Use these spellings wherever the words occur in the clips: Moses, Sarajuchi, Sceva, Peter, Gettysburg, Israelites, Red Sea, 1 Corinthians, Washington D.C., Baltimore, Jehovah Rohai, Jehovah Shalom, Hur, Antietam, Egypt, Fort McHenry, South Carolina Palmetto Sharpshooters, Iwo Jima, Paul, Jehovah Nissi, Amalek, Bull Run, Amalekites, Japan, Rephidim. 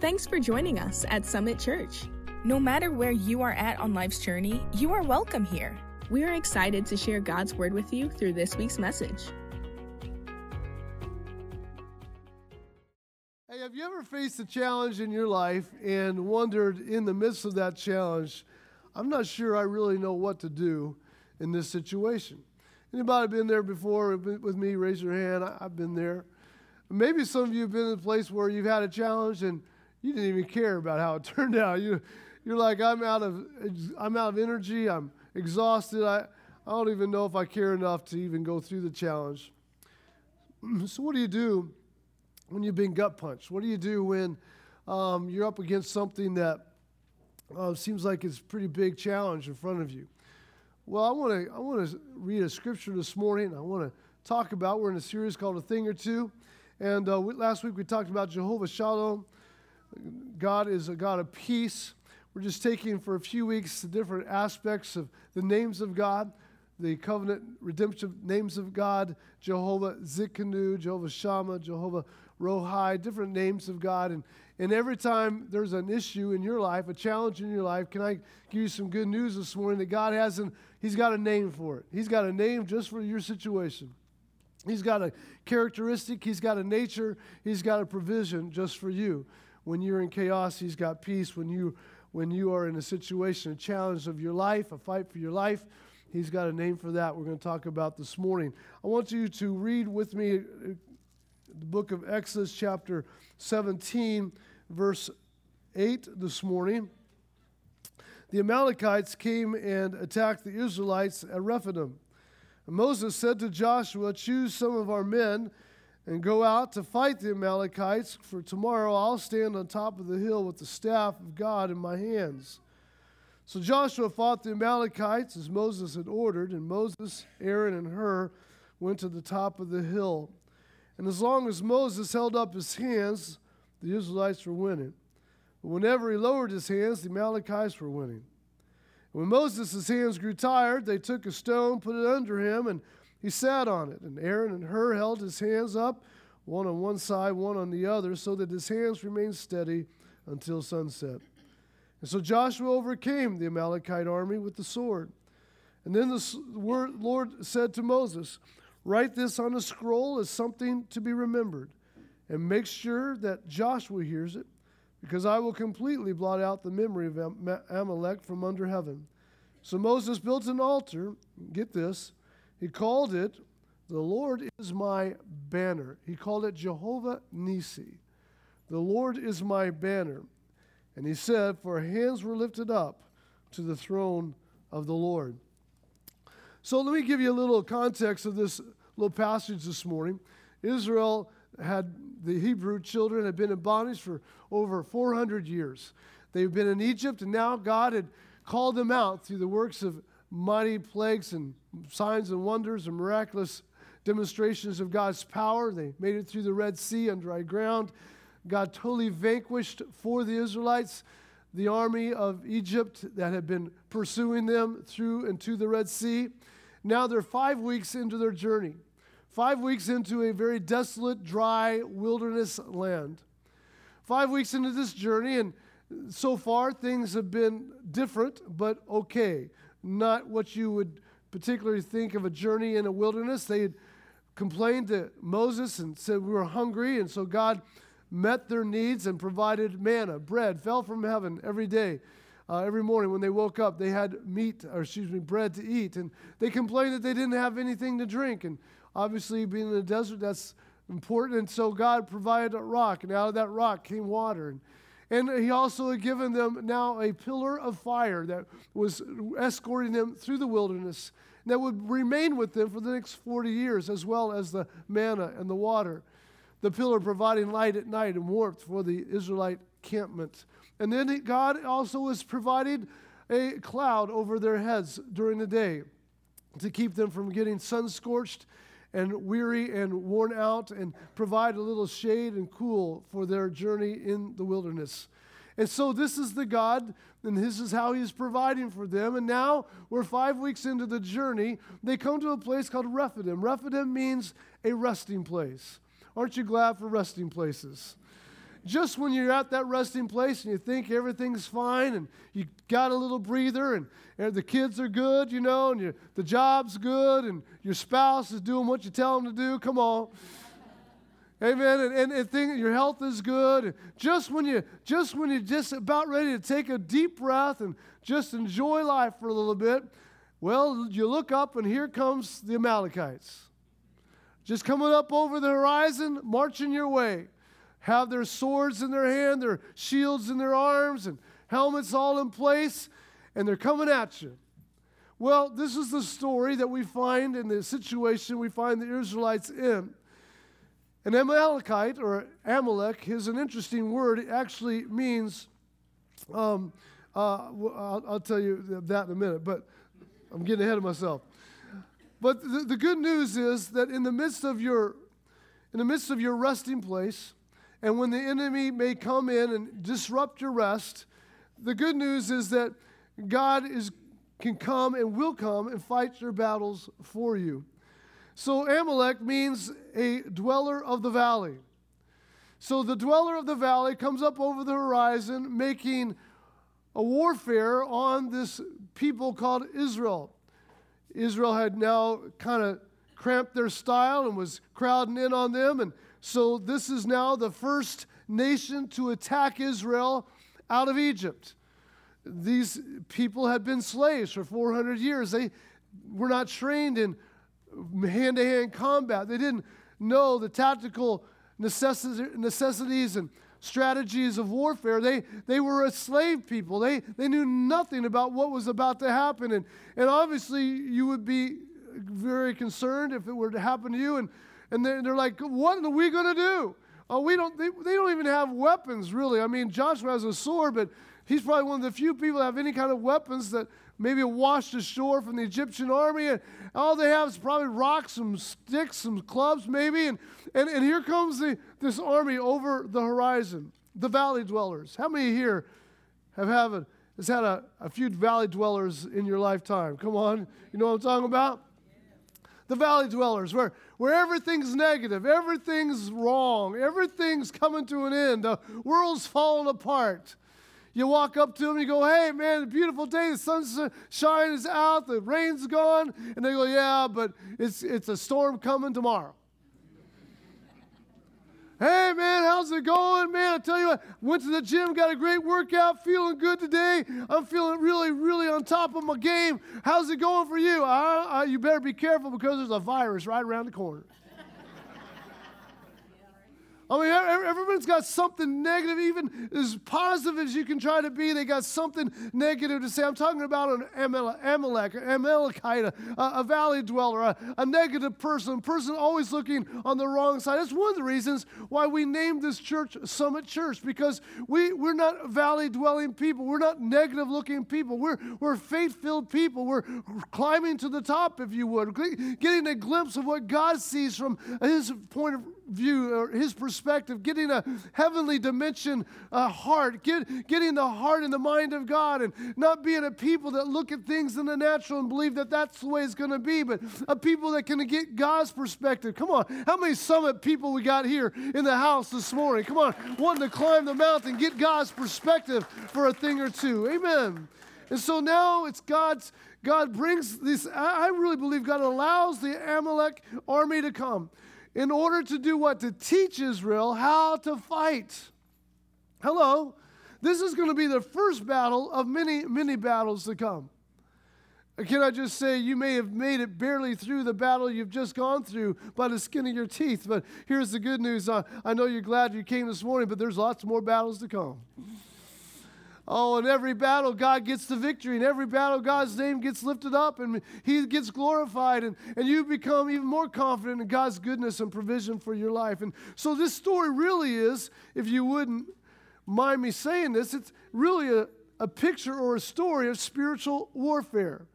Thanks for joining us at Summit Church. No matter where you are at on life's journey, you are welcome here. We are excited to share God's word with you through this week's message. Hey, have you ever faced a challenge in your life and wondered in the midst of that challenge, I'm not sure I really know what to do in this situation? Anybody been there before with me? Raise your hand. I've been there. Maybe some of you have been in a place where you've had a challenge and you didn't even care about how it turned out. You're like, I'm out of energy. I'm exhausted. I don't even know if I care enough to even go through the challenge. So what do you do when you've been gut punched? What do you do when you're up against something that seems like it's a pretty big challenge in front of you? Well, I want to read a scripture this morning. I want to talk about. We're in a series called A Thing or Two, and last week we talked about Jehovah Shalom. God is a God of peace. We're just taking for a few weeks the different aspects of the names of God, the covenant redemptive names of God, Jehovah Zikenu, Jehovah Shammah, Jehovah Rohai, different names of God. And every time there's an issue in your life, a challenge in your life, can I give you some good news this morning that God hasn't, he's got a name for it. He's got a name just for your situation. He's got a characteristic, he's got a nature, he's got a provision just for you. When you're in chaos, he's got peace. When you are in a situation, a challenge of your life, a fight for your life, he's got a name for that we're going to talk about this morning. I want you to read with me the book of Exodus chapter 17, verse 8 this morning. The Amalekites came and attacked the Israelites at Rephidim. And Moses said to Joshua, "Choose some of our men and go out to fight the Amalekites, for tomorrow I'll stand on top of the hill with the staff of God in my hands." So Joshua fought the Amalekites as Moses had ordered, and Moses, Aaron, and Hur went to the top of the hill. And as long as Moses held up his hands, the Israelites were winning. But whenever he lowered his hands, the Amalekites were winning. When Moses' hands grew tired, they took a stone, put it under him, and he sat on it, and Aaron and Hur held his hands up, one on one side, one on the other, so that his hands remained steady until sunset. And so Joshua overcame the Amalekite army with the sword. And then the Lord said to Moses, "Write this on a scroll as something to be remembered, and make sure that Joshua hears it, because I will completely blot out the memory of Amalek from under heaven." So Moses built an altar, get this, he called it, "The Lord is my banner." He called it Jehovah Nissi. The Lord is my banner. And he said, "For hands were lifted up to the throne of the Lord." So let me give you a little context of this little passage this morning. Israel had, the Hebrew children had been in bondage for over 400 years. They've been in Egypt, and now God had called them out through the works of mighty plagues and signs and wonders and miraculous demonstrations of God's power. They made it through the Red Sea on dry ground. God totally vanquished for the Israelites the army of Egypt that had been pursuing them through and to the Red Sea. Now they're 5 weeks into their journey, 5 weeks into a very desolate, dry wilderness land. 5 weeks into this journey, and so far things have been different, but okay. Not what you would particularly think of a journey in a wilderness. They had complained to Moses and said, "We were hungry," and so God met their needs and provided manna. Bread fell from heaven every day. Every morning when they woke up, they had bread to eat. And they complained that they didn't have anything to drink. And obviously, being in the desert, that's important. And so God provided a rock, and out of that rock came water. And he also had given them now a pillar of fire that was escorting them through the wilderness, and that would remain with them for the next 40 years, as well as the manna and the water. The pillar providing light at night and warmth for the Israelite encampment. And then God also was providing a cloud over their heads during the day to keep them from getting sun-scorched and weary and worn out, and provide a little shade and cool for their journey in the wilderness. And so this is the God, and this is how he's providing for them. And now we're 5 weeks into the journey. They come to a place called Rephidim. Rephidim means a resting place. Aren't you glad for resting places? just when you're at that resting place and you think everything's fine and you got a little breather and the kids are good, you know, and the job's good and your spouse is doing what you tell them to do, come on. Amen. And your health is good. Just when you're just about ready to take a deep breath and just enjoy life for a little bit, well, you look up and here comes the Amalekites. Just coming up over the horizon, marching your way. Have their swords in their hand, their shields in their arms, and helmets all in place, and they're coming at you. Well, this is the story that we find in the situation we find the Israelites in. An Amalekite, or Amalek, is an interesting word. It actually means, I'll tell you that in a minute, but I'm getting ahead of myself. But the good news is that in the midst of your resting place, and when the enemy may come in and disrupt your rest, the good news is that God can come and will come and fight your battles for you. So Amalek means a dweller of the valley. So the dweller of the valley comes up over the horizon, making a warfare on this people called Israel. Israel had now kind of cramped their style and was crowding in on them. And so this is now the first nation to attack Israel out of Egypt. These people had been slaves for 400 years. They were not trained in hand-to-hand combat. They didn't know the tactical necessities and strategies of warfare. They were a slave people. They knew nothing about what was about to happen. And obviously, you would be very concerned if it were to happen to you. And they're like, what are we going to do? Oh, they don't even have weapons, really. I mean, Joshua has a sword, but he's probably one of the few people that have any kind of weapons that maybe washed ashore from the Egyptian army, and all they have is probably rocks, some sticks, some clubs maybe, and here comes this army over the horizon, the valley dwellers. How many here has had a few valley dwellers in your lifetime? Come on, you know what I'm talking about? Yeah. The valley dwellers, where everything's negative, everything's wrong, everything's coming to an end, the world's falling apart. You walk up to them, you go, hey, man, a beautiful day, the sunshine is out, the rain's gone. And they go, yeah, but it's a storm coming tomorrow. Hey, man, how's it going? Man, I tell you what, went to the gym, got a great workout, feeling good today. I'm feeling really, really on top of my game. How's it going for you? You better be careful because there's a virus right around the corner. I mean, everyone's got something negative, even as positive as you can try to be. They got something negative to say. I'm talking about an Amalek, an Amalekite, a valley dweller, a negative person, a person always looking on the wrong side. That's one of the reasons why we named this church Summit Church, because we're not valley-dwelling people. We're not negative-looking people. We're faith-filled people. We're climbing to the top, if you would, getting a glimpse of what God sees from his point of view or his perspective, getting a heavenly dimension heart, getting the heart and the mind of God, and not being a people that look at things in the natural and believe that that's the way it's going to be, but a people that can get God's perspective. Come on, how many Summit people we got here in the house this morning? Come on, wanting to climb the mountain, get God's perspective for a thing or two. Amen. And so now it's God brings this, I really believe God allows the Amalek army to come. In order to do what? To teach Israel how to fight. Hello. This is going to be the first battle of many, many battles to come. Can I just say, you may have made it barely through the battle you've just gone through by the skin of your teeth, but here's the good news. I know you're glad you came this morning, but there's lots more battles to come. Oh, in every battle, God gets the victory. In every battle, God's name gets lifted up and he gets glorified. And you become even more confident in God's goodness and provision for your life. And so this story really is, if you wouldn't mind me saying this, it's really a picture or a story of spiritual warfare.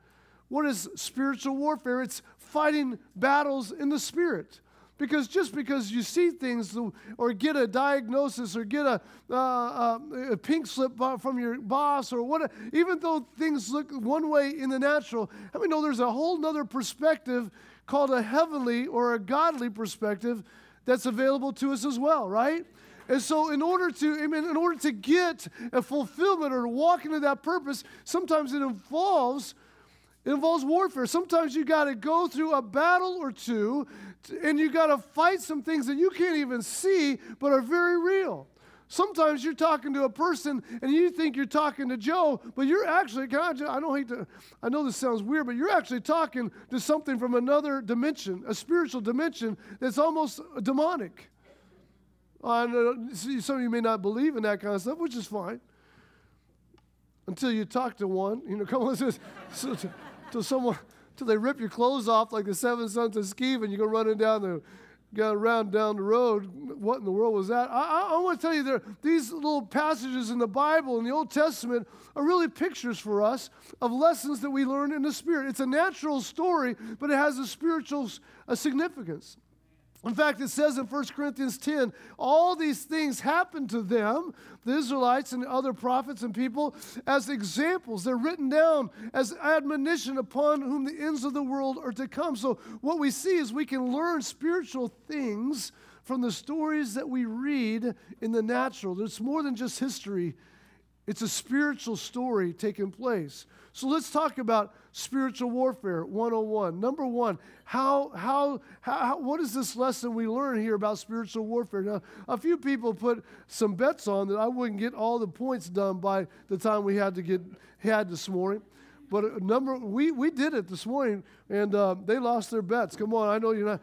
What is spiritual warfare? It's fighting battles in the spirit. Because just because you see things or get a diagnosis or get a pink slip from your boss or what, even though things look one way in the natural, I mean, no, there's a whole other perspective called a heavenly or a godly perspective that's available to us as well, right? And so in order to get a fulfillment or walk into that purpose, sometimes it involves warfare. Sometimes you got to go through a battle or two, and you got to fight some things that you can't even see but are very real. Sometimes you're talking to a person and you think you're talking to Joe, but you're actually, I know this sounds weird, but you're actually talking to something from another dimension, a spiritual dimension that's almost demonic. I know some of you may not believe in that kind of stuff, which is fine. Until you talk to one, come on, to someone, till they rip your clothes off like the seven sons of Sceva, and you go running down the road. What in the world was that? I want to tell you, these little passages in the Bible, in the Old Testament, are really pictures for us of lessons that we learn in the Spirit. It's a natural story, but it has a spiritual significance. In fact, it says in 1 Corinthians 10, all these things happened to them, the Israelites and other prophets and people, as examples. They're written down as admonition upon whom the ends of the world are to come. So what we see is we can learn spiritual things from the stories that we read in the natural. It's more than just history. It's a spiritual story taking place. So let's talk about spiritual warfare 101. Number one, what is this lesson we learn here about spiritual warfare? Now, a few people put some bets on that I wouldn't get all the points done by the time we had this morning. But we did it this morning, and they lost their bets. Come on, I know you're not.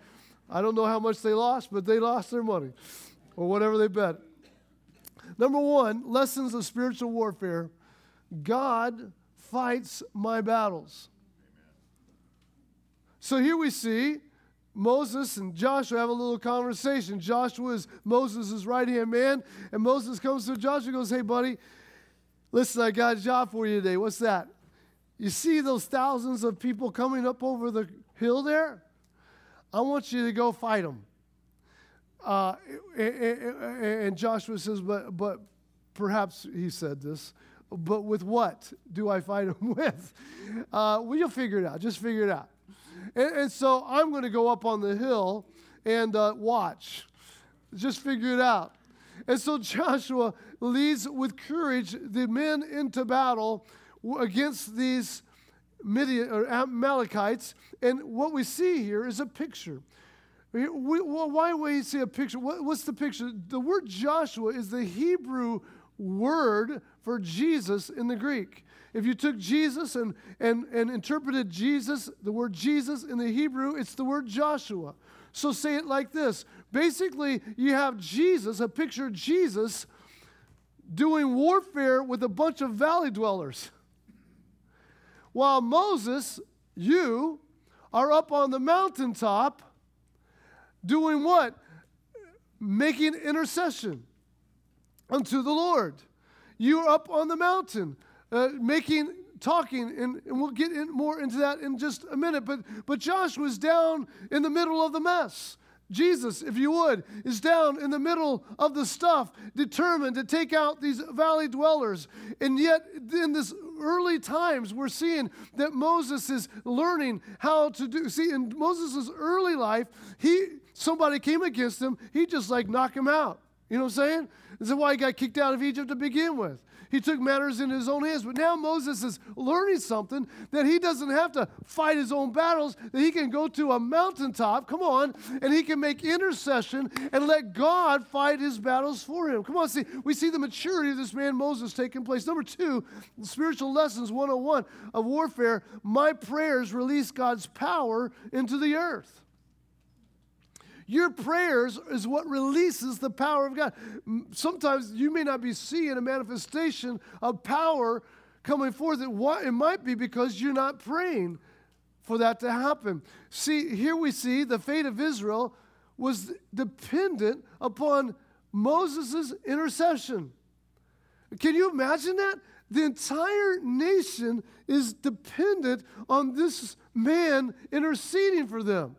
I don't know how much they lost, but they lost their money, or whatever they bet. Number one, lessons of spiritual warfare: God fights my battles. Amen. So here we see Moses and Joshua have a little conversation. Joshua is Moses' right-hand man, and Moses comes to Joshua and goes, hey, buddy, listen, I got a job for you today. What's that? You see those thousands of people coming up over the hill there? I want you to go fight them. And Joshua says, but perhaps he said this, but with what do I fight him with? Well, you'll figure it out. Just figure it out. And so I'm going to go up on the hill and watch. Just figure it out. And so Joshua leads with courage the men into battle against these Amalekites. And what we see here is a picture. Why would you see a picture? What's the picture? The word Joshua is the Hebrew word for Jesus in the Greek. If you took Jesus and interpreted Jesus, the word Jesus in the Hebrew, it's the word Joshua. So say it like this. Basically, you have Jesus, a picture of Jesus, doing warfare with a bunch of valley dwellers. While Moses, you, are up on the mountaintop doing what? Making intercession unto the Lord. You're up on the mountain, talking, and we'll get more into that in just a minute. But Joshua's down in the middle of the mess. Jesus, if you would, is down in the middle of the stuff, determined to take out these valley dwellers. And yet, in this early times, we're seeing that Moses is learning how to do. See, in Moses' early life, somebody came against him. He just knocked him out. You know what I'm saying? This is why he got kicked out of Egypt to begin with. He took matters in his own hands. But now Moses is learning something that he doesn't have to fight his own battles, that he can go to a mountaintop, come on, and he can make intercession and let God fight his battles for him. Come on, we see the maturity of this man Moses taking place. Number two, spiritual lessons 101 of warfare, my prayers release God's power into the earth. Your prayers is what releases the power of God. Sometimes you may not be seeing a manifestation of power coming forth. It might be because you're not praying for that to happen. See, here we see the fate of Israel was dependent upon Moses' intercession. Can you imagine that? The entire nation is dependent on this man interceding for them.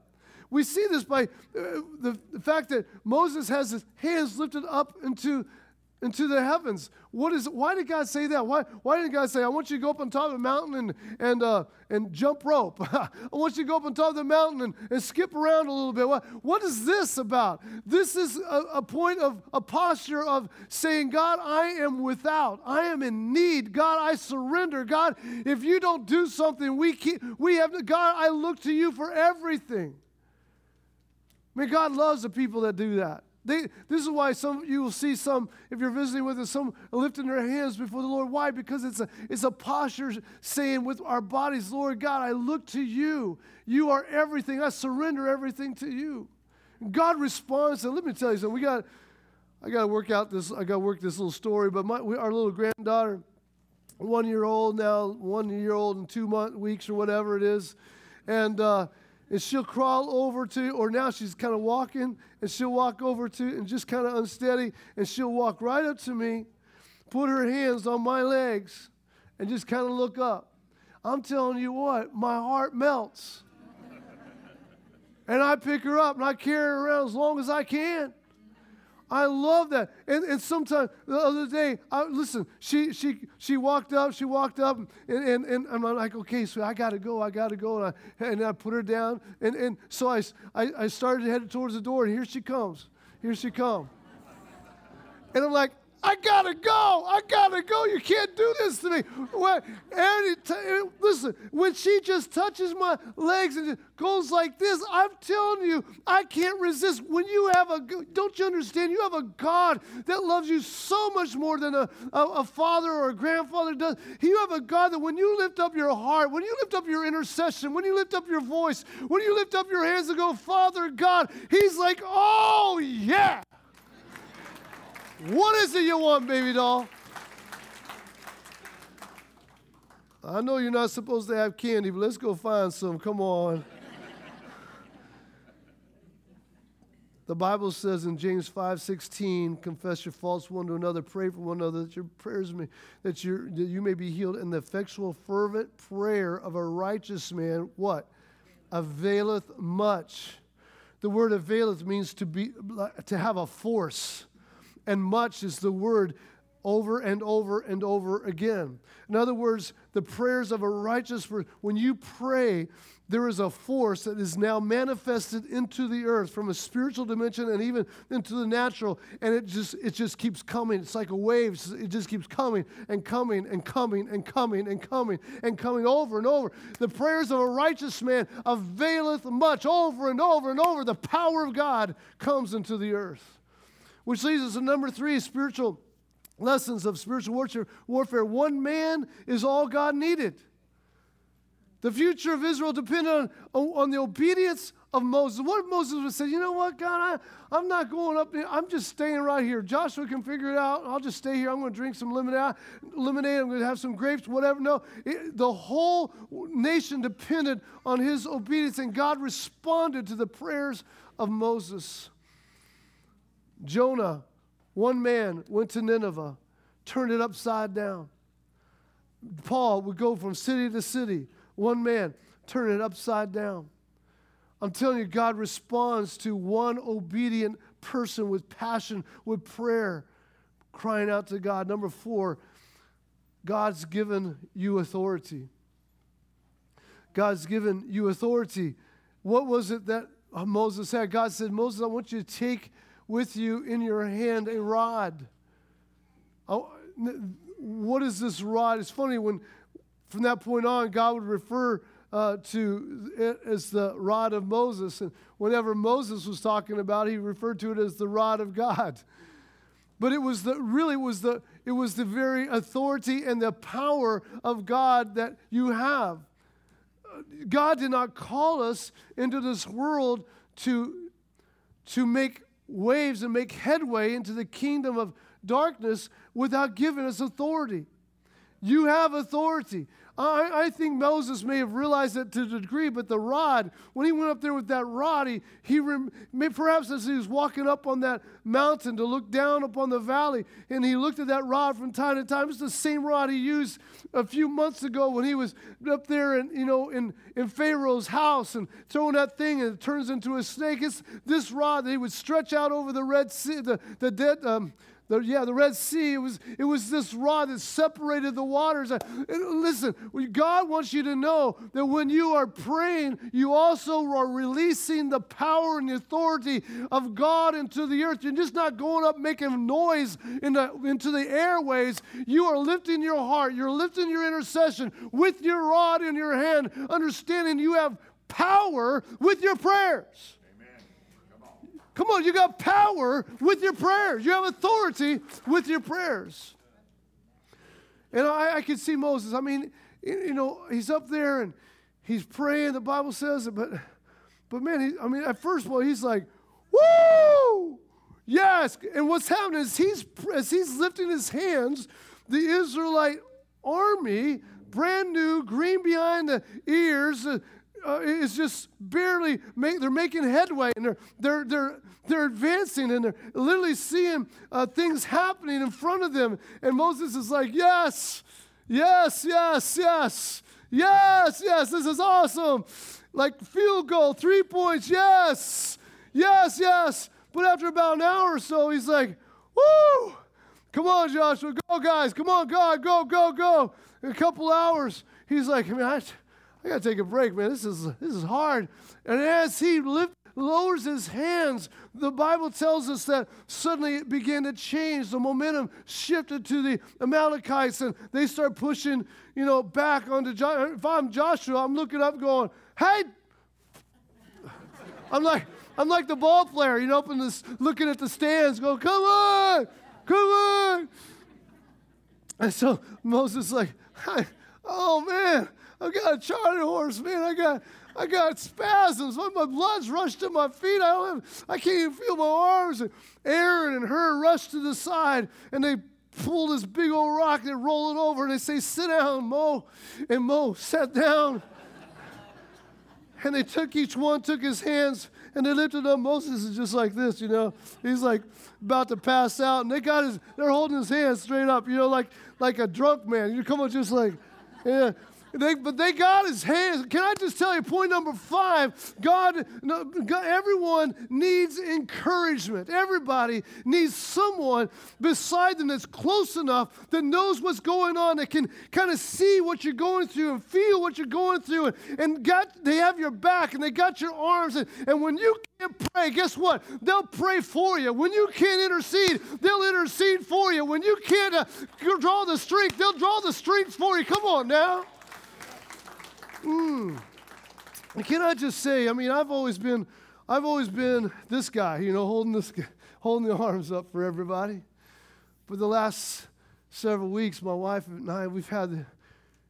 We see this by the fact that Moses has his hands lifted up into into the heavens. Why did God say that? Why did God say, I want you to go up on top of the mountain and jump rope? I want you to go up on top of the mountain and skip around a little bit. What is this about? This is a point of a posture of saying, God, I am without. I am in need. God, I surrender. God, if you don't do something, God, I look to you for everything. I mean, God loves the people that do that. This is why you will see some, if you're visiting with us, some lifting their hands before the Lord. Why? Because it's a posture saying with our bodies, Lord God, I look to you. You are everything. I surrender everything to you. God responds, and let me tell you something. I got to work this little story. But our little granddaughter, 1 year old now, 1 year old and 2 weeks or whatever it is, and she'll crawl over to, or now she's kind of walking, and she'll walk over to, and just kind of unsteady, and she'll walk right up to me, put her hands on my legs, and just kind of look up. I'm telling you what, my heart melts. And I pick her up, and I carry her around as long as I can. I love that. And sometimes, the other day, she walked up, and I'm like, okay, so I got to go. And I put her down. And so I started headed towards the door, and here she comes. And I'm like, I got to go. You can't do this to me. Listen, when she just touches my legs and just goes like this, I'm telling you, I can't resist. Don't you understand? You have a God that loves you so much more than a father or a grandfather does. You have a God that when you lift up your heart, when you lift up your intercession, when you lift up your voice, when you lift up your hands and go, Father God, he's like, oh, yeah. What is it you want, baby doll? I know you're not supposed to have candy, but let's go find some. Come on. The Bible says in James 5:16, confess your faults one to another, pray for one another, that your prayers that you may be healed. And the effectual, fervent prayer of a righteous man, what? Availeth much. The word availeth means to have a force. And much is the word over and over and over again. In other words, the prayers of a righteous person, when you pray, there is a force that is now manifested into the earth from a spiritual dimension and even into the natural, and it just keeps coming. It's like a wave. It just keeps coming and coming and coming and coming and coming and coming over and over. The prayers of a righteous man availeth much. Over and over and over, the power of God comes into the earth. Which leads us to number 3, spiritual lessons of spiritual warfare. One man is all God needed. The future of Israel depended on the obedience of Moses. What if Moses would say, you know what, God, I'm not going up there. I'm just staying right here. Joshua can figure it out. I'll just stay here. I'm going to drink some lemonade. I'm going to have some grapes, whatever. No, the whole nation depended on his obedience, and God responded to the prayers of Moses. Jonah, one man, went to Nineveh, turned it upside down. Paul would go from city to city, one man, turn it upside down. I'm telling you, God responds to one obedient person with passion, with prayer, crying out to God. Number 4, God's given you authority. God's given you authority. What was it that Moses had? God said, Moses, I want you to take with you in your hand a rod. Oh, what is this rod? It's funny, when from that point on, God would refer to it as the rod of Moses. And whenever Moses was talking about it, he referred to it as the rod of God. But it was the very authority and the power of God that you have. God did not call us into this world to make waves and make headway into the kingdom of darkness without giving us authority. You have authority. I think Moses may have realized that to a degree, but the rod, when he went up there with that rod, perhaps as he was walking up on that mountain to look down upon the valley, and he looked at that rod from time to time. It's the same rod he used a few months ago when he was up there in Pharaoh's house and throwing that thing, and it turns into a snake. It's this rod that he would stretch out over the Red Sea, the dead. The Red Sea, it was this rod that separated the waters. And listen, God wants you to know that when you are praying, you also are releasing the power and the authority of God into the earth. You're just not going up making noise into the airways. You are lifting your heart. You're lifting your intercession with your rod in your hand, understanding you have power with your prayers. Come on, you got power with your prayers. You have authority with your prayers. And I could see Moses. I mean, you know, he's up there and he's praying, the Bible says it, but man, at first of all, he's like, woo! Yes! And what's happening is as he's lifting his hands, the Israelite army, brand new, green behind the ears, it's just barely. They're making headway, and they're advancing, and they're literally seeing things happening in front of them. And Moses is like, "Yes, yes, yes, yes, yes, yes. This is awesome! Like field goal, 3 points. Yes, yes, yes." But after about an hour or so, he's like, "Woo! Come on, Joshua, go, guys! Come on, God, go, go, go!" In a couple hours, he's like, I gotta take a break, man. This is hard. And as he lowers his hands, the Bible tells us that suddenly it began to change. The momentum shifted to the Amalekites, and they start pushing, back onto Joshua. If I'm Joshua, I'm looking up, going, "Hey!" I'm like the ball player, up in this, looking at the stands, going, "Come on, come on!" And so Moses is like, "Oh man. I got a charter horse, man. I got spasms. My blood's rushed to my feet. I can't even feel my arms." And Aaron and Hur rushed to the side, and they pulled this big old rock and roll it over, and they say, "Sit down, Mo." And Mo sat down. And they each one took his hands, and they lifted up. Moses is just like this, He's like about to pass out, and they're holding his hands straight up, like a drunk man. You come on, just like, yeah. But they got his hands. Can I just tell you, point number 5, God, everyone needs encouragement. Everybody needs someone beside them that's close enough that knows what's going on, that can kind of see what you're going through and feel what you're going through. They have your back and they got your arms. And when you can't pray, guess what? They'll pray for you. When you can't intercede, they'll intercede for you. When you can't draw the strength, they'll draw the strength for you. Come on now. Can I just say? I mean, I've always been this guy, holding the arms up for everybody. But the last several weeks, my wife and I, we've had the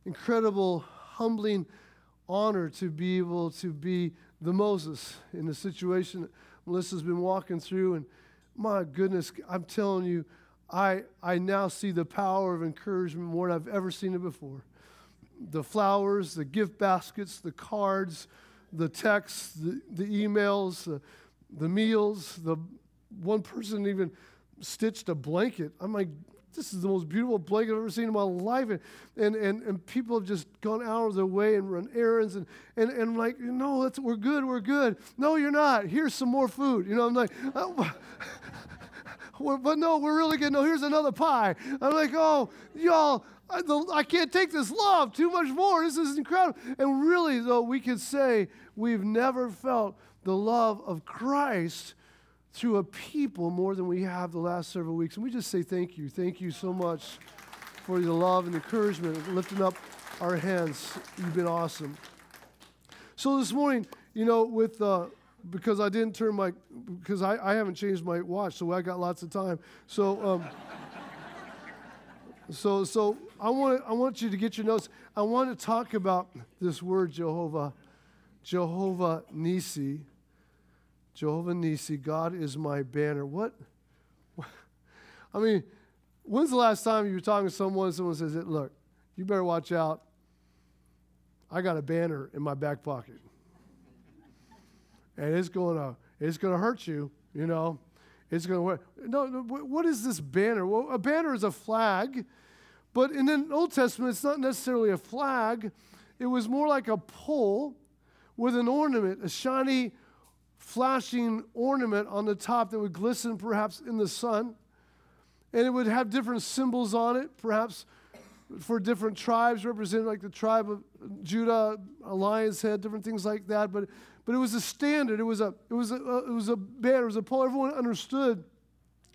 incredible, humbling honor to be able to be the Moses in the situation that Melissa's been walking through. And my goodness, I'm telling you, I now see the power of encouragement more than I've ever seen it before. The flowers, the gift baskets, the cards, the texts, the emails, the meals. The one person even stitched a blanket. I'm like, this is the most beautiful blanket I've ever seen in my life. And people have just gone out of their way and run errands. And I'm like, no, we're good, we're good. No, you're not. Here's some more food. I'm like, oh. But no, we're really good. No, here's another pie. I'm like, oh, y'all, I can't take this love too much more. This is incredible. And really, though, we could say we've never felt the love of Christ through a people more than we have the last several weeks. And we just say thank you. Thank you so much for the love and encouragement of lifting up our hands. You've been awesome. So this morning, because I haven't changed my watch, so I got lots of time. So, so I want you to get your notes. I want to talk about this word Jehovah, Jehovah Nissi. God is my banner. What? I mean, when's the last time you were talking to someone? Someone says, "Look, you better watch out. I got a banner in my back pocket. And it's gonna hurt you, It's gonna work." No. What is this banner? Well, a banner is a flag, but in the Old Testament, it's not necessarily a flag. It was more like a pole with an ornament, a shiny, flashing ornament on the top that would glisten perhaps in the sun. And it would have different symbols on it, perhaps for different tribes, represented like the tribe of Judah, a lion's head, different things like that. But it was a standard. It was a banner. It was a pole. Everyone understood,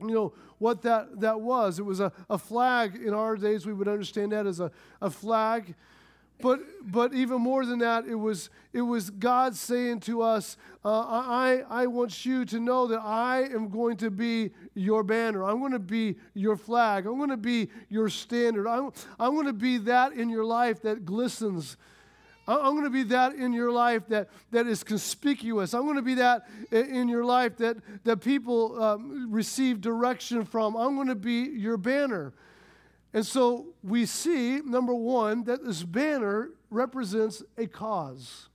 you know, what that was. It was a flag. In our days, we would understand that as a flag. But even more than that, it was God saying to us, I want you to know that I am going to be your banner. I'm going to be your flag. I'm going to be your standard. I'm going to be that in your life that glistens. I'm going to be that in your life that is conspicuous. I'm going to be that in your life that people receive direction from. I'm going to be your banner. And so we see, number one, that this banner represents a cause.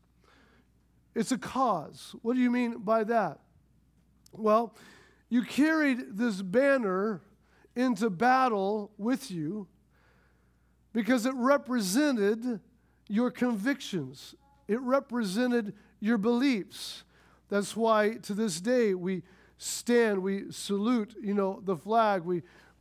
It's a cause. What do you mean by that? Well, you carried this banner into battle with you because it represented your convictions. It represented your beliefs. That's why to this day we stand, we salute, you know, the flag.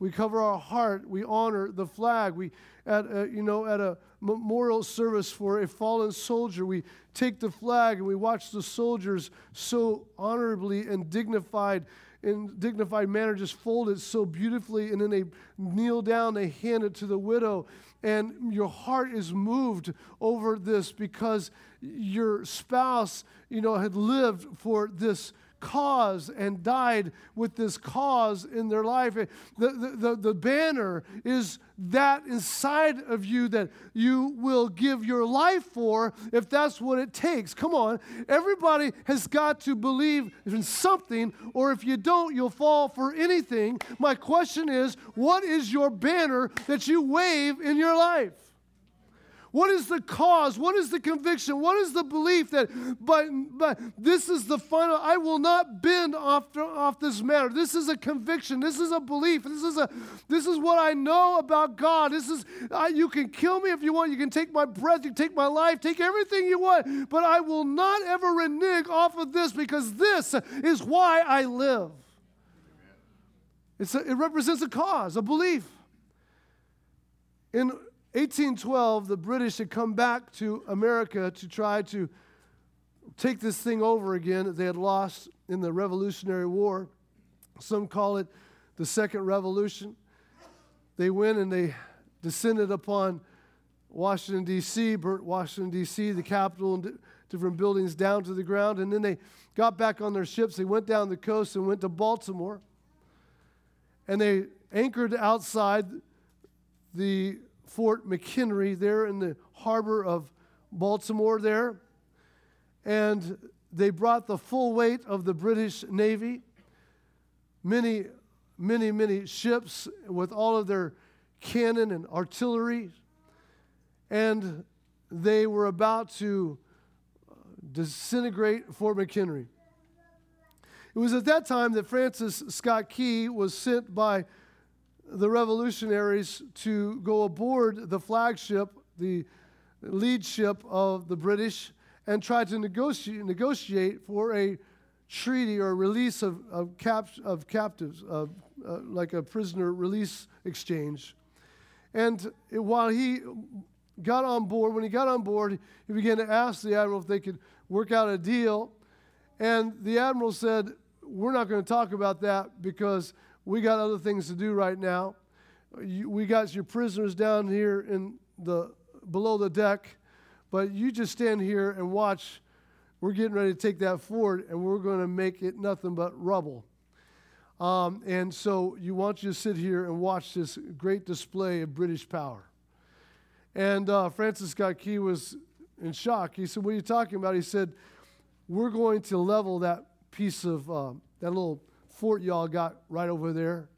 We cover our heart. We honor the flag. We, at a memorial service for a fallen soldier, we take the flag and we watch the soldiers so honorably and dignified, in dignified manner, just fold it so beautifully, and then they kneel down. They hand it to the widow, and your heart is moved over this because your spouse, you know, had lived for this cause and died with this cause in their life. The banner is that inside of you that you will give your life for if that's what it takes. Come on. Everybody has got to believe in something, or if you don't, you'll fall for anything. My question is, what is your banner that you wave in your life? What is the cause? What is the conviction? What is the belief that but this is the final? I will not bend off this matter. This is a conviction. This is a belief. This is what I know about God. You can kill me if you want. You can take my breath. You can take my life. Take everything you want. But I will not ever renege off of this because this is why I live. It represents a cause, a belief. In 1812, the British had come back to America to try to take this thing over again that they had lost in the Revolutionary War. Some call it the Second Revolution. They went and they descended upon Washington, D.C., burnt Washington, D.C., the Capitol, and different buildings down to the ground. And then they got back on their ships. They went down the coast and went to Baltimore. And they anchored outside the Fort McHenry there in the harbor of Baltimore there. And they brought the full weight of the British Navy, many, many, many ships with all of their cannon and artillery. And they were about to disintegrate Fort McHenry. It was at that time that Francis Scott Key was sent by the revolutionaries to go aboard the flagship, the lead ship of the British, and try to negotiate for a treaty or release of captives, like a prisoner release exchange. And when he got on board, he began to ask the admiral if they could work out a deal. And the admiral said, "We're not going to talk about that because we got other things to do right now. We got your prisoners down here below the deck, but you just stand here and watch. We're getting ready to take that fort, and we're going to make it nothing but rubble. And so you want you to sit here and watch this great display of British power." And Francis Scott Key was in shock. He said, "What are you talking about?" He said, "We're going to level that piece of that little fort y'all got right over there."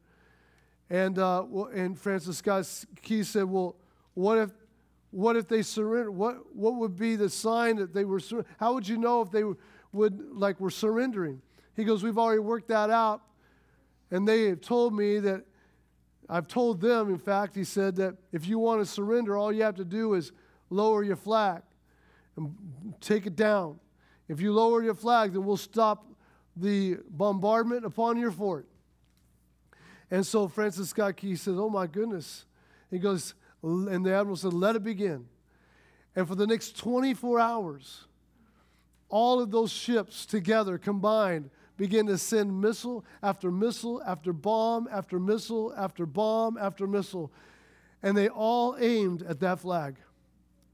And and Francis Scott Key said, "Well, what if they surrender? What would be the sign that they were? How would you know if they were surrendering?" He goes, "We've already worked that out, and they have told me that I've told them. In fact, he said that if you want to surrender, all you have to do is lower your flag and take it down. If you lower your flag, then we'll stop the bombardment upon your fort." And so Francis Scott Key says, oh my goodness. He goes, and the admiral said, let it begin. And for the next 24 hours, all of those ships together combined began to send missile after missile after bomb after missile after bomb after missile. And they all aimed at that flag.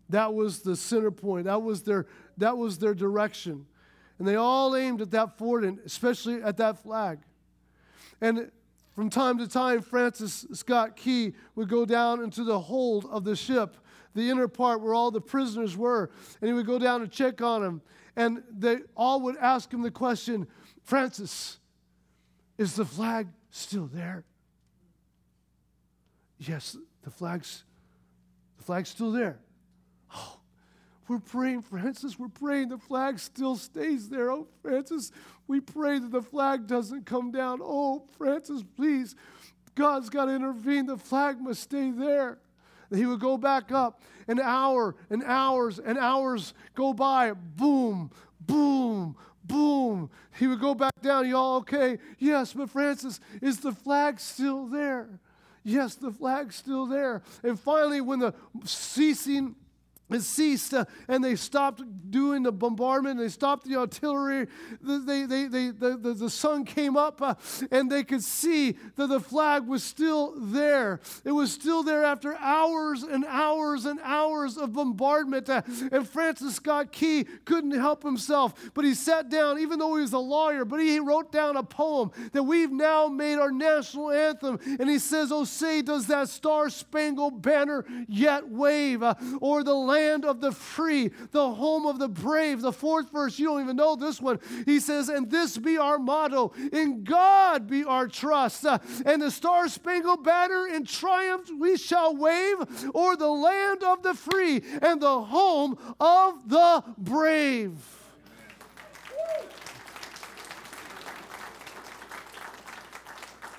That was the center point. That was their direction. And they all aimed at that fort, and especially at that flag. And from time to time, Francis Scott Key would go down into the hold of the ship, the inner part where all the prisoners were, and he would go down and check on them. And they all would ask him the question, Francis, is the flag still there? Yes, the flag's still there. Oh, we're praying, Francis, we're praying the flag still stays there. Oh, Francis, we pray that the flag doesn't come down. Oh, Francis, please, God's got to intervene. The flag must stay there. And he would go back up. An hour and hours and hours go by. Boom, boom, boom. He would go back down. Y'all okay? Yes, but Francis, is the flag still there? Yes, the flag's still there. And finally, when the ceasing... It ceased, and they stopped doing the bombardment. They stopped the artillery. The sun came up, and they could see that the flag was still there. It was still there after hours and hours and hours of bombardment. And Francis Scott Key couldn't help himself, but he sat down, even though he was a lawyer, but he wrote down a poem that we've now made our national anthem. And he says, oh, say, does that star-spangled banner yet wave o'er the land? Land of the free, the home of the brave. The fourth verse, you don't even know this one. He says, and this be our motto, in God be our trust. And the star-spangled banner in triumph we shall wave o'er the land of the free and the home of the brave.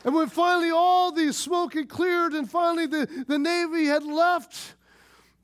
And when finally all the smoke had cleared and finally the Navy had left,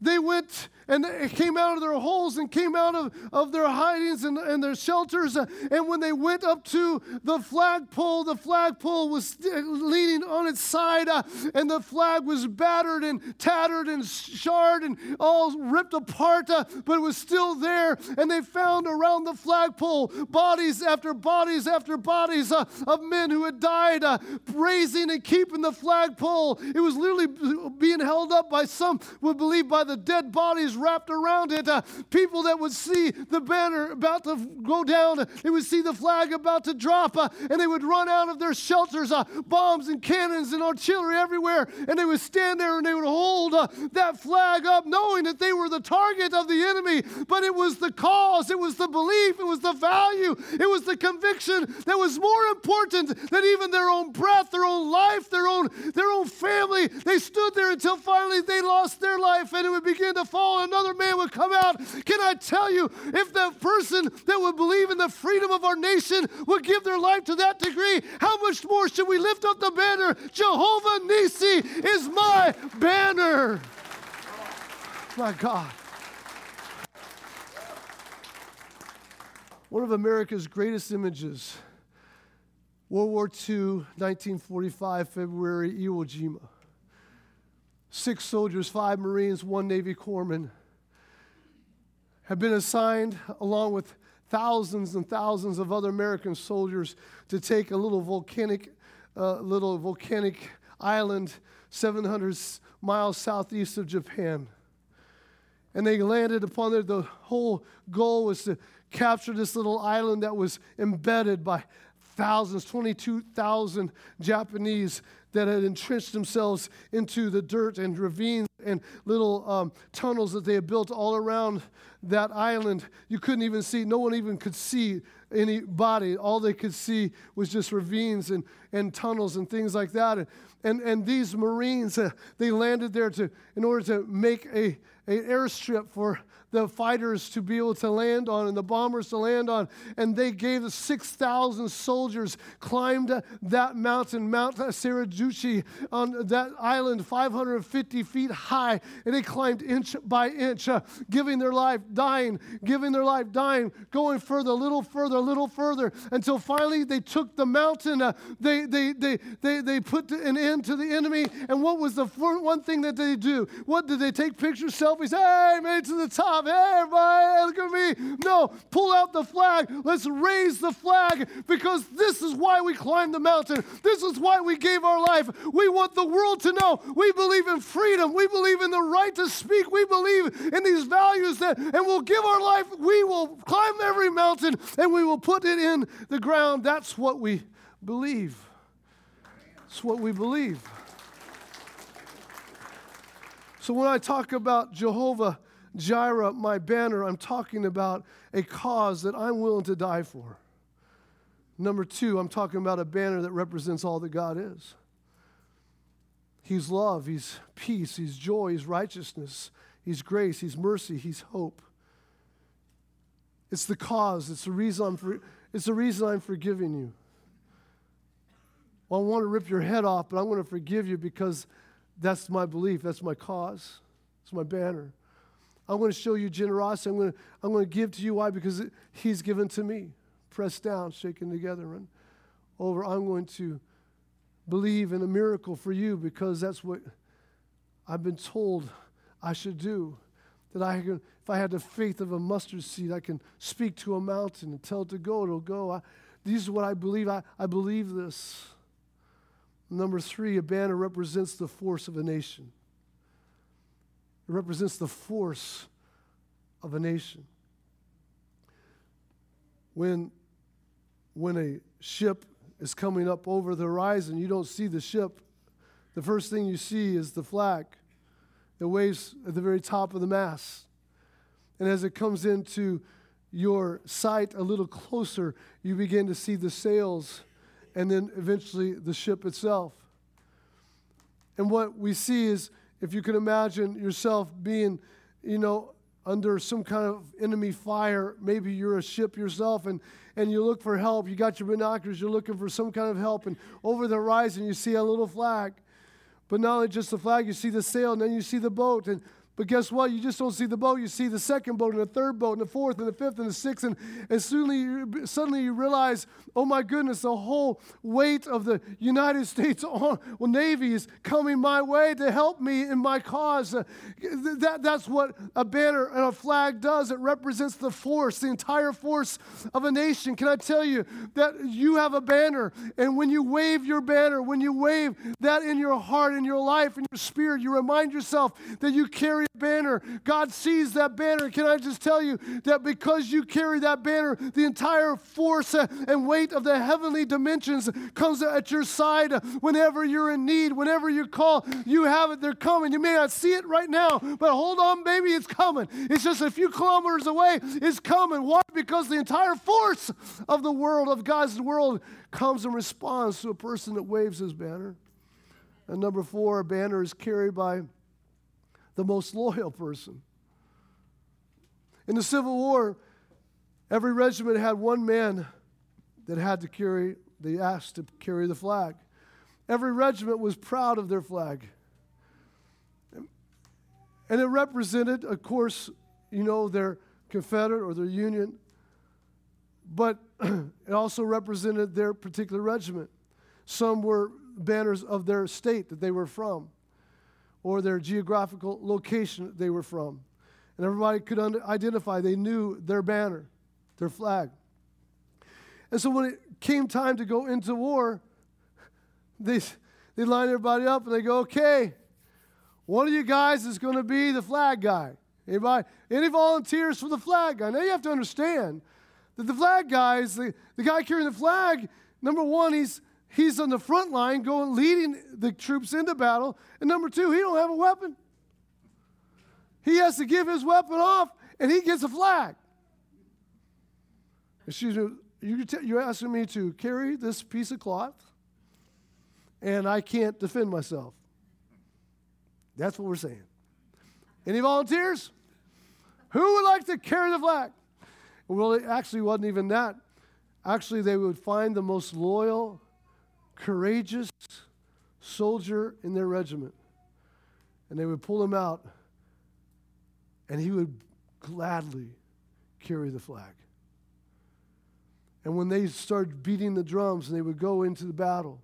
they went and it came out of their holes and came out of their hidings and their shelters. And when they went up to the flagpole was leaning on its side, and the flag was battered and tattered and shard and all ripped apart, but it was still there. And they found around the flagpole bodies after bodies after bodies of men who had died, raising and keeping the flagpole. It was literally being held up by some would believe by the dead bodies wrapped around it. People that would see the banner about to go down, they would see the flag about to drop, and they would run out of their shelters, bombs and cannons and artillery everywhere, and they would stand there and they would hold that flag up, knowing that they were the target of the enemy, but it was the cause, it was the belief, it was the value, it was the conviction that was more important than even their own breath, their own life, their own family. They stood there until finally they lost their life and it would begin to fall. Another man would come out. Can I tell you, if that person that would believe in the freedom of our nation would give their life to that degree, how much more should we lift up the banner? Jehovah Nissi is my banner. My God. One of America's greatest images, World War II, 1945, February, Iwo Jima. 6 soldiers, 5 Marines, 1 Navy corpsman have been assigned, along with thousands and thousands of other American soldiers, to take a little volcanic island 700 miles southeast of Japan. And they landed upon there. The whole goal was to capture this little island that was embedded by thousands, 22,000 Japanese that had entrenched themselves into the dirt and ravines and little tunnels that they had built all around that island. You couldn't even see, no one even could see anybody. All they could see was just ravines and tunnels and things like that. And these Marines, they landed there in order to make an airstrip for the fighters to be able to land on and the bombers to land on. And they gave the 6,000 soldiers, climbed that mountain, Mount Sarajuchi, on that island, 550 feet high. high, and they climbed inch by inch, giving their life, dying, giving their life, dying, going further, a little further, until finally they took the mountain. They put an end to the enemy. And what was the one thing that they do? What did they take pictures, selfies? Hey, made it to the top. Hey, everybody, look at me. No, pull out the flag. Let's raise the flag, because this is why we climbed the mountain. This is why we gave our life. We want the world to know we believe in freedom. We believe in the right to speak. We believe in these values that, and we'll give our life. We will climb every mountain, and we will put it in the ground. That's what we believe. That's what we believe. So when I talk about Jehovah Jireh, my banner, I'm talking about a cause that I'm willing to die for. Number two, I'm talking about a banner that represents all that God is. He's love, He's peace, He's joy, He's righteousness, He's grace, He's mercy, He's hope. It's the cause, it's the reason I'm forgiving you. Well, I want to rip your head off, but I'm going to forgive you because that's my belief, that's my cause, it's my banner. I'm going to show you generosity. I'm going to give to you. Why? Because He's given to me. Pressed down, shaken together, and over. I'm going to believe in a miracle for you because that's what I've been told I should do. That I can, if I had the faith of a mustard seed, I can speak to a mountain and tell it to go, it'll go. This is what I believe. I believe this. Number three, a banner represents the force of a nation. It represents the force of a nation. When a ship is coming up over the horizon, you don't see the ship. The first thing you see is the flag. It waves at the very top of the mast. And as it comes into your sight a little closer, you begin to see the sails and then eventually the ship itself. And what we see is, if you can imagine yourself being, under some kind of enemy fire, maybe you're a ship yourself, and you look for help. You got your binoculars, you're looking for some kind of help, and over the horizon you see a little flag. But not only just the flag, you see the sail, and then you see the boat. But guess what? You just don't see the boat. You see the second boat, and the third boat, and the fourth, and the fifth, and the sixth. And suddenly you realize, oh my goodness, the whole weight of the United States Navy is coming my way to help me in my cause. That's what a banner and a flag does. It represents the force, the entire force of a nation. Can I tell you that you have a banner, and when you wave your banner, when you wave that in your heart, in your life, in your spirit, you remind yourself that you carry banner. God sees that banner. Can I just tell you that because you carry that banner, the entire force and weight of the heavenly dimensions comes at your side whenever you're in need, whenever you call, you have it, they're coming. You may not see it right now, but hold on, baby, it's coming. It's just a few kilometers away, it's coming. Why? Because the entire force of the world, of God's world, comes and responds to a person that waves his banner. And number four, a banner is carried by the most loyal person. In the Civil War, every regiment had one man that had to carry, they asked to carry the flag. Every regiment was proud of their flag. And it represented, of course, their Confederate or their Union, but it also represented their particular regiment. Some were banners of their state that they were from, or their geographical location they were from. And everybody could identify. They knew their banner, their flag. And so when it came time to go into war, they line everybody up and they go, okay, one of you guys is going to be the flag guy. Anybody? Any volunteers for the flag guy? Now you have to understand that the flag guy is the guy carrying the flag. Number one, He's on the front line leading the troops into battle. And number two, he don't have a weapon. He has to give his weapon off, and he gets a flag. Excuse me, you're asking me to carry this piece of cloth, and I can't defend myself. That's what we're saying. Any volunteers? Who would like to carry the flag? Well, it actually wasn't even that. Actually, they would find the most loyal, courageous soldier in their regiment. and they would pull him out, and he would gladly carry the flag. And when they started beating the drums and they would go into the battle,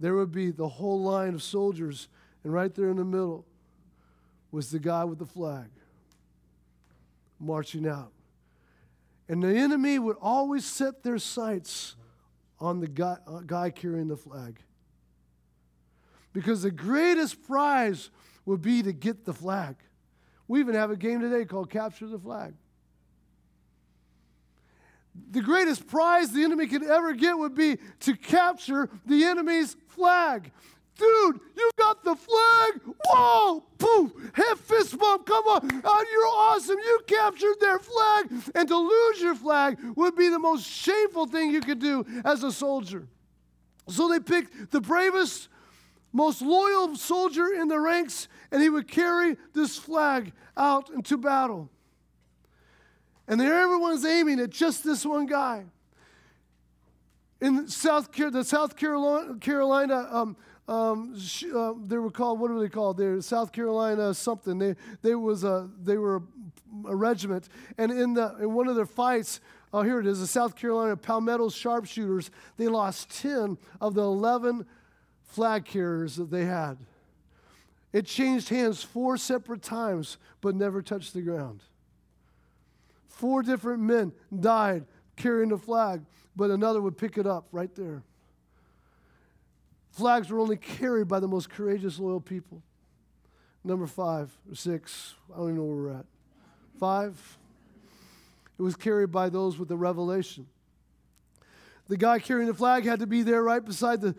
there would be the whole line of soldiers, and right there in the middle was the guy with the flag marching out. And the enemy would always set their sights on the guy carrying the flag. Because the greatest prize would be to get the flag. We even have a game today called Capture the Flag. The greatest prize the enemy could ever get would be to capture the enemy's flag. Dude, you got the flag. Whoa, poof, head fist bump, come on. Oh, you're awesome. You captured their flag. And to lose your flag would be the most shameful thing you could do as a soldier. So they picked the bravest, most loyal soldier in the ranks, and he would carry this flag out into battle. And there everyone's aiming at just this one guy. In South Carolina, they were called, what were they called? They were South Carolina something. They were a regiment, and in one of their fights, oh here it is, the South Carolina Palmetto Sharpshooters. They lost 10 of the 11 flag carriers that they had. It changed hands 4 separate times, but never touched the ground. 4 different men died carrying the flag, but another would pick it up right there. Flags were only carried by the most courageous, loyal people. Number 5 or 6, I don't even know where we're at. 5, it was carried by those with the revelation. The guy carrying the flag had to be there right beside the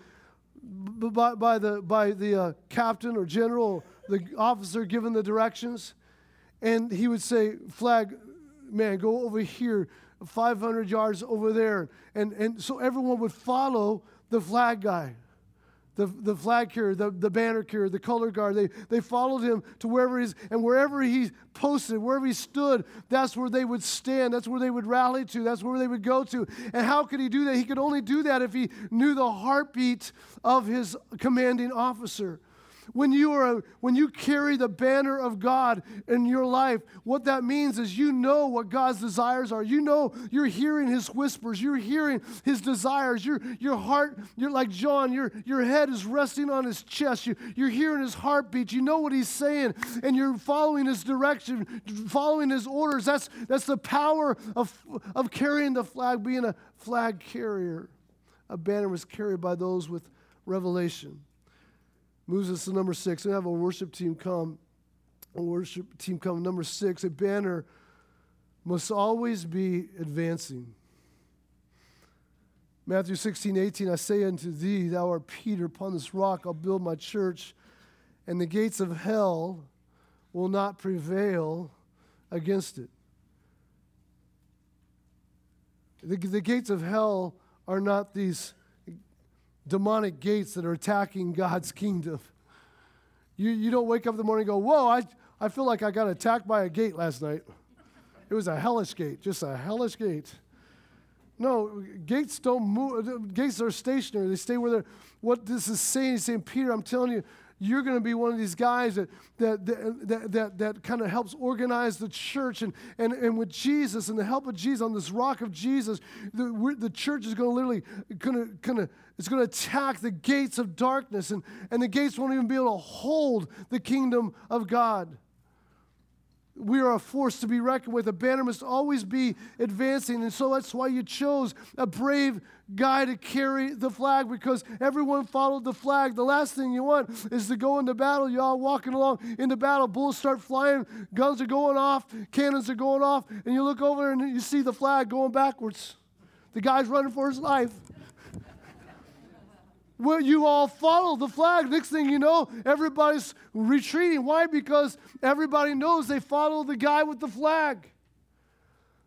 captain or general, the officer given the directions, and he would say, "Flag man, go over here, 500 yards over there," and so everyone would follow the flag guy. The flag carrier, the banner carrier, the color guard, they followed him to wherever he's, and wherever he posted, wherever he stood, that's where they would stand, that's where they would rally to, that's where they would go to. And how could he do that? He could only do that if he knew the heartbeat of his commanding officer. When you carry the banner of God in your life, what that means is you know what God's desires are. You know you're hearing His whispers. You're hearing His desires. Your heart, you're like John. Your head is resting on His chest. You're hearing His heartbeat. You know what He's saying, and you're following His direction, following His orders. That's the power of carrying the flag, being a flag carrier. A banner was carried by those with revelation. Moves us to number 6. We have a worship team come. Number 6, a banner must always be advancing. Matthew 16:18, I say unto thee, thou art Peter, upon this rock I'll build my church, and the gates of hell will not prevail against it. The gates of hell are not these demonic gates that are attacking God's kingdom. You don't wake up in the morning and go, whoa, I feel like I got attacked by a gate last night. It was a hellish gate, just a hellish gate. No, gates don't move. Gates are stationary. They stay where they're. What this is saying, he's saying, Peter, I'm telling you, you're going to be one of these guys that kind of helps organize the church. And with Jesus and the help of Jesus, on this rock of Jesus, the church is going to literally, it's going to attack the gates of darkness. And the gates won't even be able to hold the kingdom of God. We are a force to be reckoned with. A banner must always be advancing. And so that's why you chose a brave guy to carry the flag, because everyone followed the flag. The last thing you want is to go into battle. Y'all walking along into battle. Bullets start flying. Guns are going off. Cannons are going off. And you look over and you see the flag going backwards. The guy's running for his life. Well, you all follow the flag. Next thing you know, everybody's retreating. Why? Because everybody knows they follow the guy with the flag.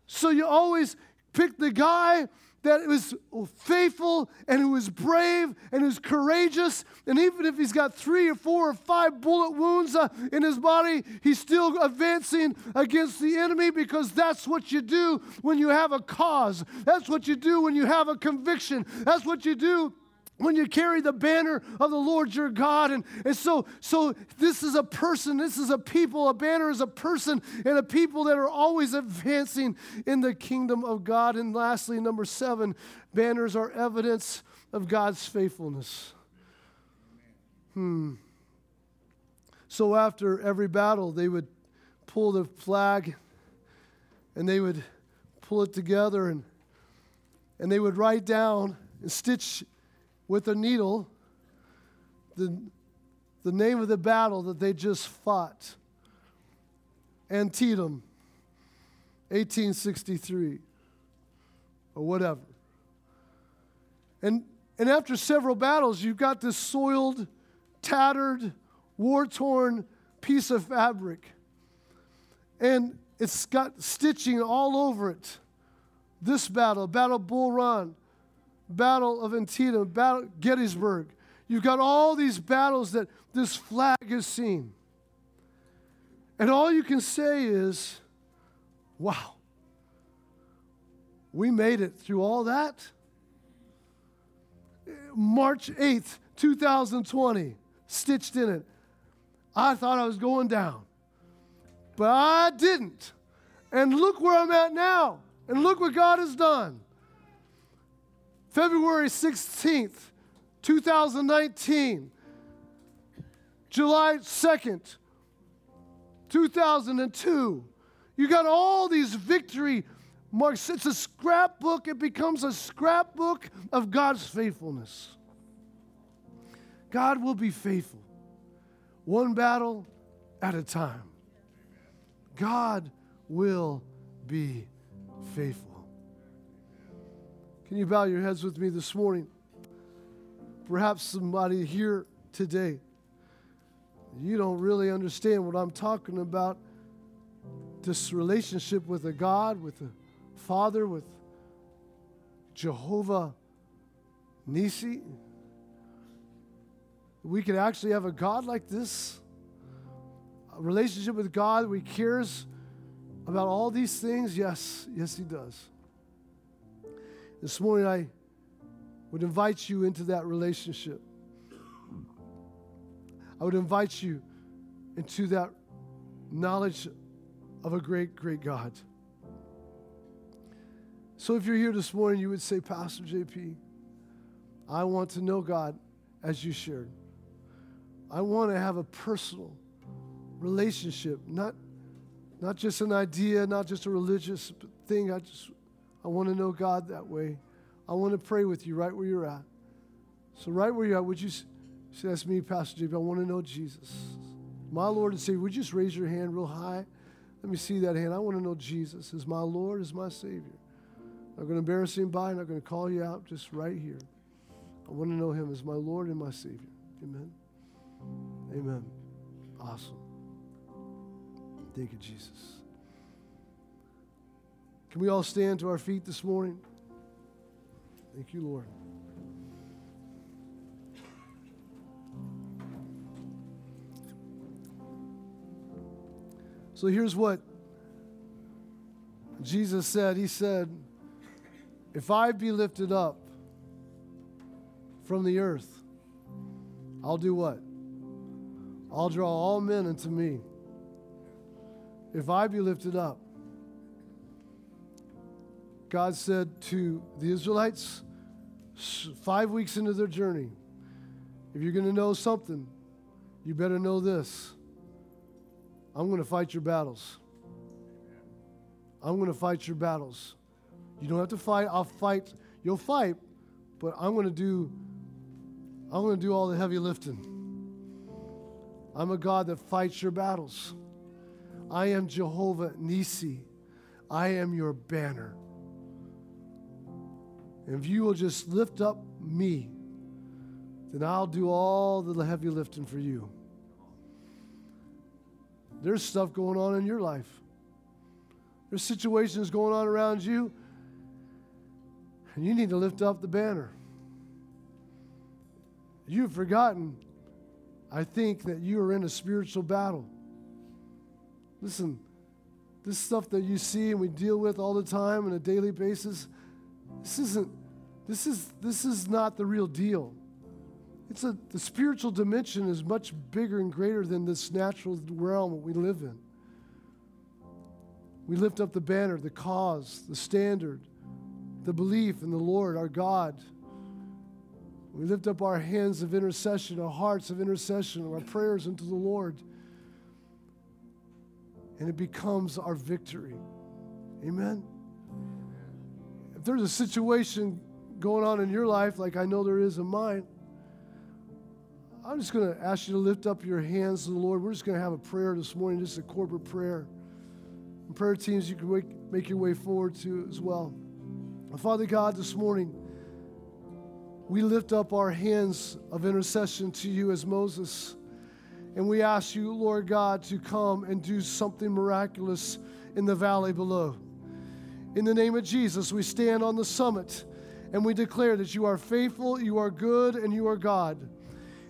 So you always pick the guy that was faithful and who was brave and who's courageous. And even if he's got 3 or 4 or 5 bullet wounds in his body, he's still advancing against the enemy, because that's what you do when you have a cause. That's what you do when you have a conviction. That's what you do when you carry the banner of the Lord your God. And so this is a person, this is a people. A banner is a person and a people that are always advancing in the kingdom of God. And lastly, number 7, banners are evidence of God's faithfulness. So after every battle, they would pull the flag and they would pull it together and they would write down and stitch with a needle the name of the battle that they just fought. Antietam, 1863, or whatever. And after several battles, you've got this soiled, tattered, war-torn piece of fabric. And it's got stitching all over it. This battle, Battle of Bull Run, Battle of Antietam, Battle Gettysburg. You've got all these battles that this flag has seen. And all you can say is, wow, we made it through all that. March 8th, 2020, stitched in it. I thought I was going down, but I didn't. And look where I'm at now. And look what God has done. February 16th, 2019. July 2nd, 2002. You got all these victory marks. It's a scrapbook. It becomes a scrapbook of God's faithfulness. God will be faithful, one battle at a time. God will be faithful. Faithful. Can you bow your heads with me this morning? Perhaps somebody here today, you don't really understand what I'm talking about, this relationship with a God, with a Father, with Jehovah Nissi. We could actually have a God like this, a relationship with God who cares about all these things. Yes, he does. This morning, I would invite you into that relationship. I would invite you into that knowledge of a great, great God. So if you're here this morning, you would say, Pastor JP, I want to know God as you shared. I want to have a personal relationship, not just an idea, not just a religious thing. I want to know God that way. I want to pray with you right where you're at. So right where you're at, would you say, that's me, Pastor JB, I want to know Jesus. My Lord and Savior, would you just raise your hand real high? Let me see that hand. I want to know Jesus as my Lord, as my Savior. I'm not going to embarrass anybody. I'm not going to call you out, just right here. I want to know him as my Lord and my Savior. Amen. Amen. Awesome. Thank you, Jesus. Can we all stand to our feet this morning? Thank you, Lord. So here's what Jesus said. He said, if I be lifted up from the earth, I'll do what? I'll draw all men unto me. If I be lifted up, God said to the Israelites 5 weeks into their journey, if you're going to know something, you better know this. I'm going to fight your battles. I'm going to fight your battles. You don't have to fight. I'll fight. You'll fight, but I'm going to do all the heavy lifting. I'm a God that fights your battles. I am Jehovah Nissi. I am your banner. And if you will just lift up me, then I'll do all the heavy lifting for you. There's stuff going on in your life. There's situations going on around you, and you need to lift up the banner. You've forgotten, I think, that you are in a spiritual battle. Listen, this stuff that you see and we deal with all the time on a daily basis, this is not the real deal. The spiritual dimension is much bigger and greater than this natural realm that we live in. We lift up the banner, the cause, the standard, the belief in the Lord, our God. We lift up our hands of intercession, our hearts of intercession, our prayers unto the Lord. And it becomes our victory. Amen? If there's a situation going on in your life, like I know there is in mine, I'm just going to ask you to lift up your hands to the Lord. We're just going to have a prayer this morning, just a corporate prayer. And prayer teams, you can make your way forward to as well. Father God, this morning, we lift up our hands of intercession to you as Moses. And we ask you, Lord God, to come and do something miraculous in the valley below. In the name of Jesus, we stand on the summit and we declare that you are faithful, you are good, and you are God.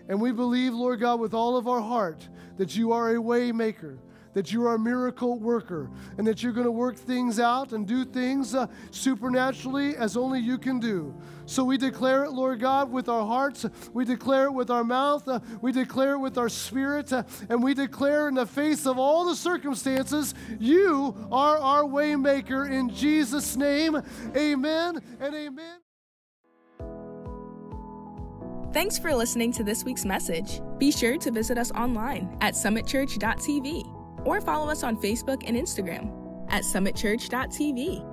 And we believe, Lord God, with all of our heart that you are a way maker, that you are a miracle worker, and that you're going to work things out and do things supernaturally as only you can do. So we declare it, Lord God, with our hearts. We declare it with our mouth. We declare it with our spirit. And we declare in the face of all the circumstances, you are our way maker. In Jesus' name, amen and amen. Thanks for listening to this week's message. Be sure to visit us online at summitchurch.tv. Or follow us on Facebook and Instagram at summitchurch.tv.